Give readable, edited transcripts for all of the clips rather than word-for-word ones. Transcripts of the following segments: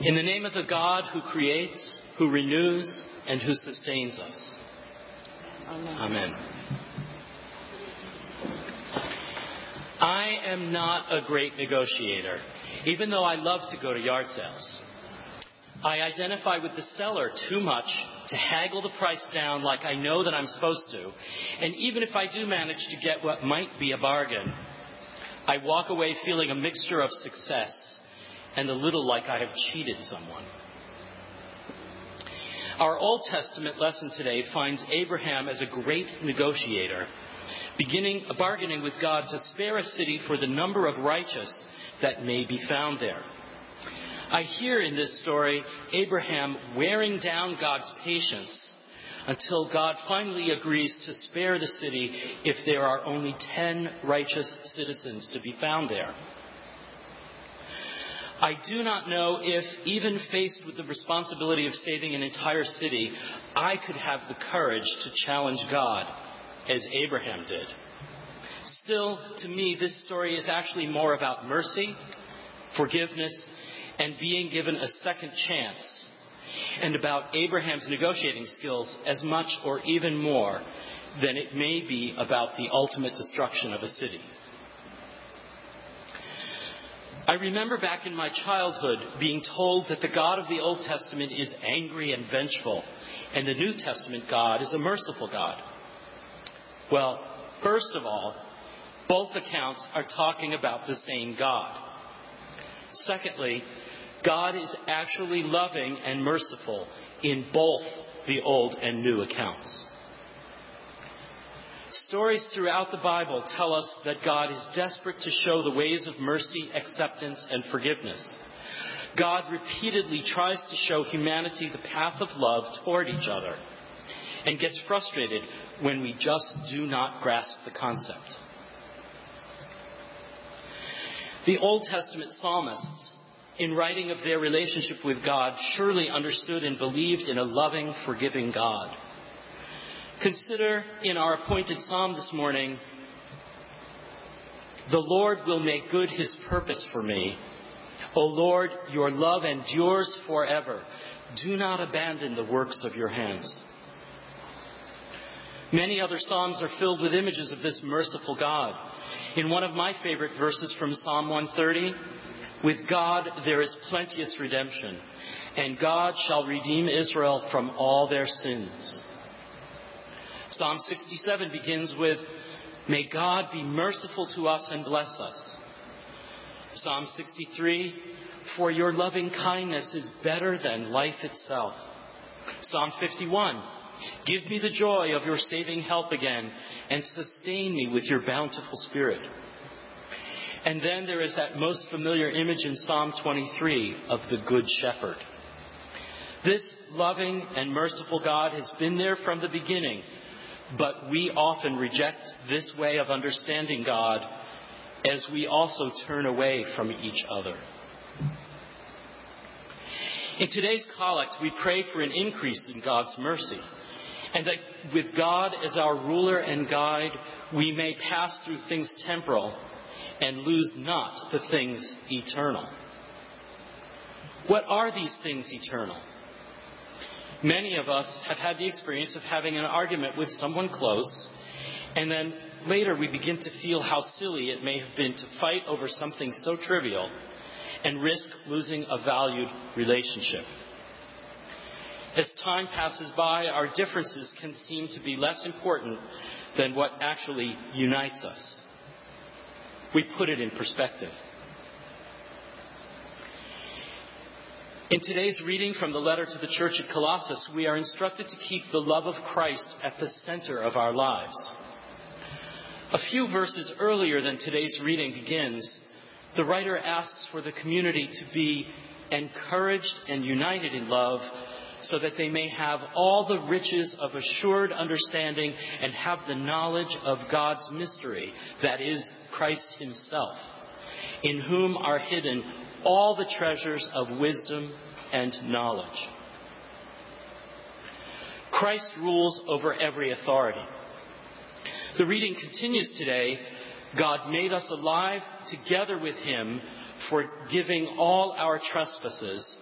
In the name of the God who creates, who renews, and who sustains us. Amen. I am not a great negotiator, even though I love to go to yard sales. I identify with the seller too much to haggle the price down like I know that I'm supposed to, and even if I do manage to get what might be a bargain, I walk away feeling a mixture of success and a little like I have cheated someone. Our Old Testament lesson today finds Abraham as a great negotiator, bargaining with God to spare a city for the number of righteous that may be found there. I hear in this story Abraham wearing down God's patience until God finally agrees to spare the city if there are only 10 righteous citizens to be found there. I do not know if, even faced with the responsibility of saving an entire city, I could have the courage to challenge God as Abraham did. Still, to me, this story is actually more about mercy, forgiveness, and being given a second chance, and about Abraham's negotiating skills as much or even more than it may be about the ultimate destruction of a city. I remember back in my childhood being told that the God of the Old Testament is angry and vengeful, and the New Testament God is a merciful God. Well, first of all, both accounts are talking about the same God. Secondly, God is actually loving and merciful in both the Old and New accounts. Stories throughout the Bible tell us that God is desperate to show the ways of mercy, acceptance, and forgiveness. God repeatedly tries to show humanity the path of love toward each other and gets frustrated when we just do not grasp the concept. The Old Testament psalmists, in writing of their relationship with God, surely understood and believed in a loving, forgiving God. Consider in our appointed psalm this morning, "The Lord will make good his purpose for me. O Lord, your love endures forever. Do not abandon the works of your hands." Many other psalms are filled with images of this merciful God. In one of my favorite verses from Psalm 130, "With God there is plenteous redemption, and God shall redeem Israel from all their sins." Psalm 67 begins with, "May God be merciful to us and bless us." Psalm 63, "For your loving kindness is better than life itself." Psalm 51, "Give me the joy of your saving help again, and sustain me with your bountiful spirit." And then there is that most familiar image in Psalm 23 of the Good Shepherd. This loving and merciful God has been there from the beginning, but we often reject this way of understanding God as we also turn away from each other. In today's collect, we pray for an increase in God's mercy, and that with God as our ruler and guide, we may pass through things temporal and lose not the things eternal. What are these things eternal? Many of us have had the experience of having an argument with someone close, and then later we begin to feel how silly it may have been to fight over something so trivial and risk losing a valued relationship. As time passes by, our differences can seem to be less important than what actually unites us. We put it in perspective. In today's reading from the letter to the church at Colossus, we are instructed to keep the love of Christ at the center of our lives. A few verses earlier than today's reading begins, the writer asks for the community to be encouraged and united in love so that they may have all the riches of assured understanding and have the knowledge of God's mystery, that is, Christ himself, in whom are hidden all the treasures of wisdom and knowledge. Christ rules over every authority. The reading continues today, "God made us alive together with him, forgiving all our trespasses,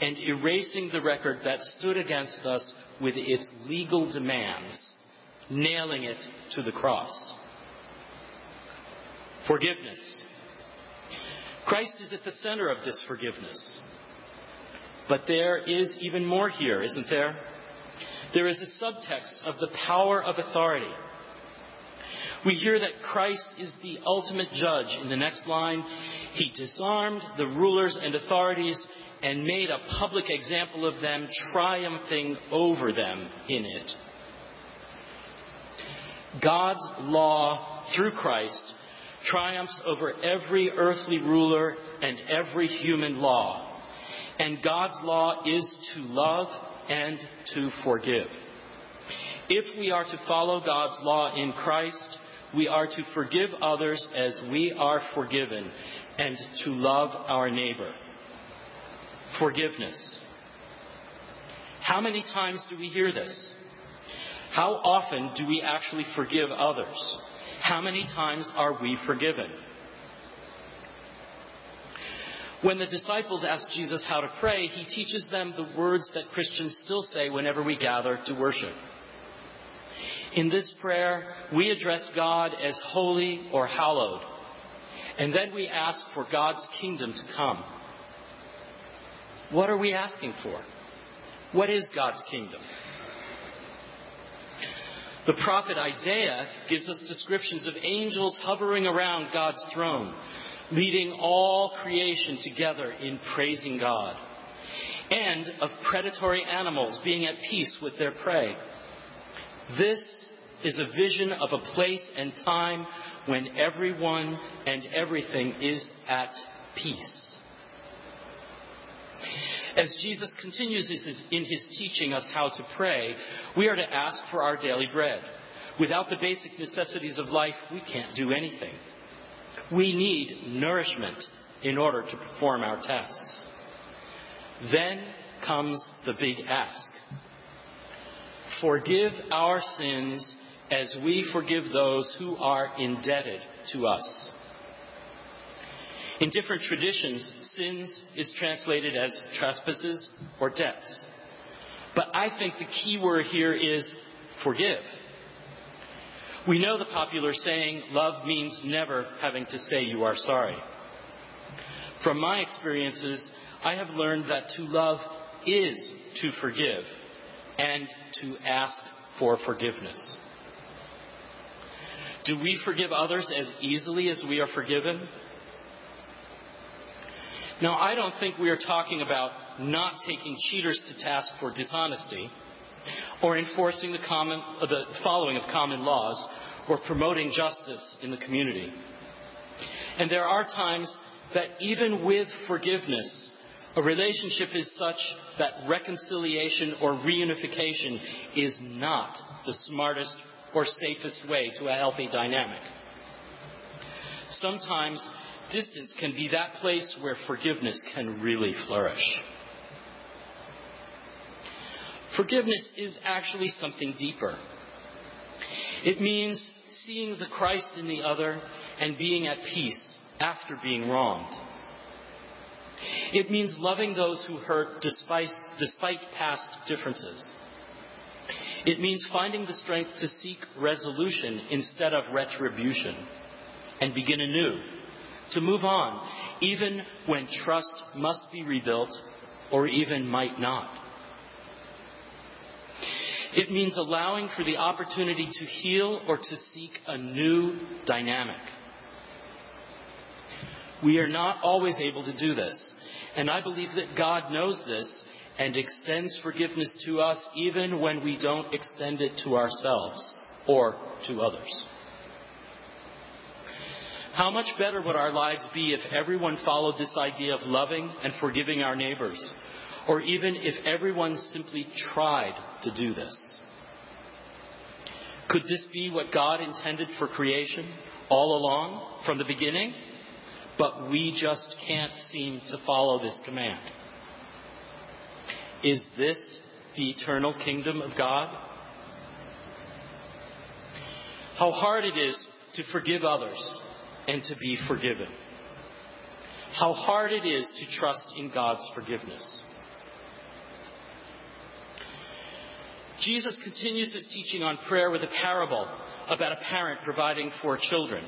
and erasing the record that stood against us with its legal demands, nailing it to the cross. Forgiveness. Christ is at the center of this forgiveness. But there is even more here, isn't there? There is a subtext of the power of authority. We hear that Christ is the ultimate judge in the next line. He disarmed the rulers and authorities and made a public example of them, triumphing over them in it. God's law through Christ triumphs over every earthly ruler and every human law. And God's law is to love and to forgive. If we are to follow God's law in Christ, we are to forgive others as we are forgiven, and to love our neighbor. Forgiveness. How many times do we hear this? How often do we actually forgive others? How many times are we forgiven? When the disciples asked Jesus how to pray, he teaches them the words that Christians still say whenever we gather to worship. In this prayer, we address God as holy or hallowed, and then we ask for God's kingdom to come. What are we asking for? What is God's kingdom? The prophet Isaiah gives us descriptions of angels hovering around God's throne, leading all creation together in praising God, and of predatory animals being at peace with their prey. This is a vision of a place and time when everyone and everything is at peace. As Jesus continues in his teaching us how to pray, we are to ask for our daily bread. Without the basic necessities of life, we can't do anything. We need nourishment in order to perform our tasks. Then comes the big ask. Forgive our sins as we forgive those who are indebted to us. In different traditions, sins is translated as trespasses or debts. But I think the key word here is forgive. We know the popular saying, love means never having to say you are sorry. From my experiences, I have learned that to love is to forgive and to ask for forgiveness. Do we forgive others as easily as we are forgiven? Now, I don't think we are talking about not taking cheaters to task for dishonesty, or enforcing the following of common laws, or promoting justice in the community. And there are times that even with forgiveness, a relationship is such that reconciliation or reunification is not the smartest or safest way to a healthy dynamic. Sometimes distance can be that place where forgiveness can really flourish. Forgiveness is actually something deeper. It means seeing the Christ in the other and being at peace after being wronged. It means loving those who hurt despite past differences. It means finding the strength to seek resolution instead of retribution and begin anew, to move on, even when trust must be rebuilt or even might not. It means allowing for the opportunity to heal or to seek a new dynamic. We are not always able to do this, and I believe that God knows this and extends forgiveness to us even when we don't extend it to ourselves or to others. How much better would our lives be if everyone followed this idea of loving and forgiving our neighbors? Or even if everyone simply tried to do this. Could this be what God intended for creation all along, from the beginning? But we just can't seem to follow this command. Is this the eternal kingdom of God? How hard it is to forgive others and to be forgiven. How hard it is to trust in God's forgiveness. Jesus continues his teaching on prayer with a parable about a parent providing for children.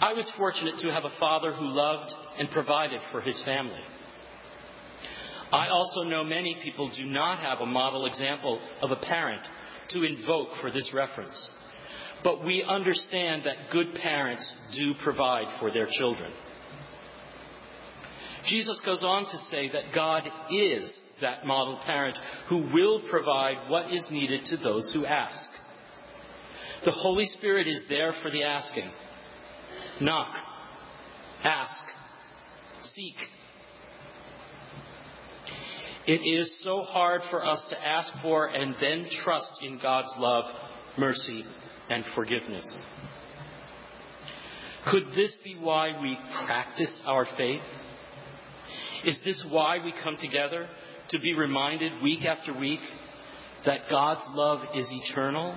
I was fortunate to have a father who loved and provided for his family. I also know many people do not have a model example of a parent to invoke for this reference. But we understand that good parents do provide for their children. Jesus goes on to say that God is that model parent who will provide what is needed to those who ask. The Holy Spirit is there for the asking. Knock, ask, seek. It is so hard for us to ask for and then trust in God's love, mercy, and forgiveness. Could this be why we practice our faith? Is this why we come together to be reminded week after week that God's love is eternal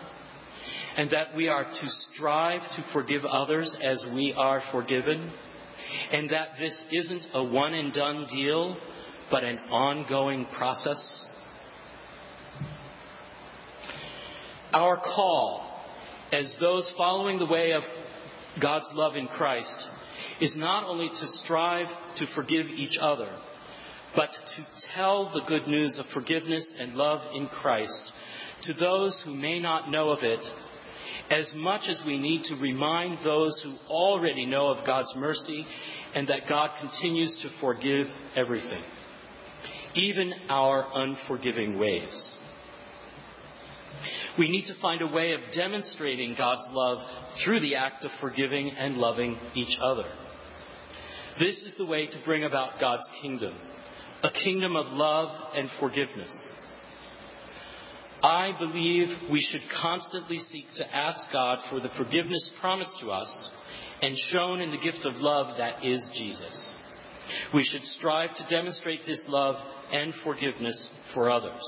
and that we are to strive to forgive others as we are forgiven, and that this isn't a one and done deal but an ongoing process? Our call as those following the way of God's love in Christ is not only to strive to forgive each other, but to tell the good news of forgiveness and love in Christ to those who may not know of it, as much as we need to remind those who already know of God's mercy and that God continues to forgive everything, even our unforgiving ways. We need to find a way of demonstrating God's love through the act of forgiving and loving each other. This is the way to bring about God's kingdom, a kingdom of love and forgiveness. I believe we should constantly seek to ask God for the forgiveness promised to us and shown in the gift of love that is Jesus. We should strive to demonstrate this love and forgiveness for others.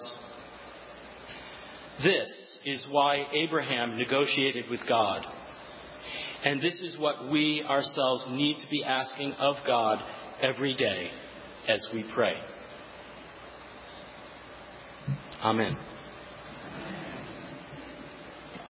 This is why Abraham negotiated with God. And this is what we ourselves need to be asking of God every day as we pray. Amen.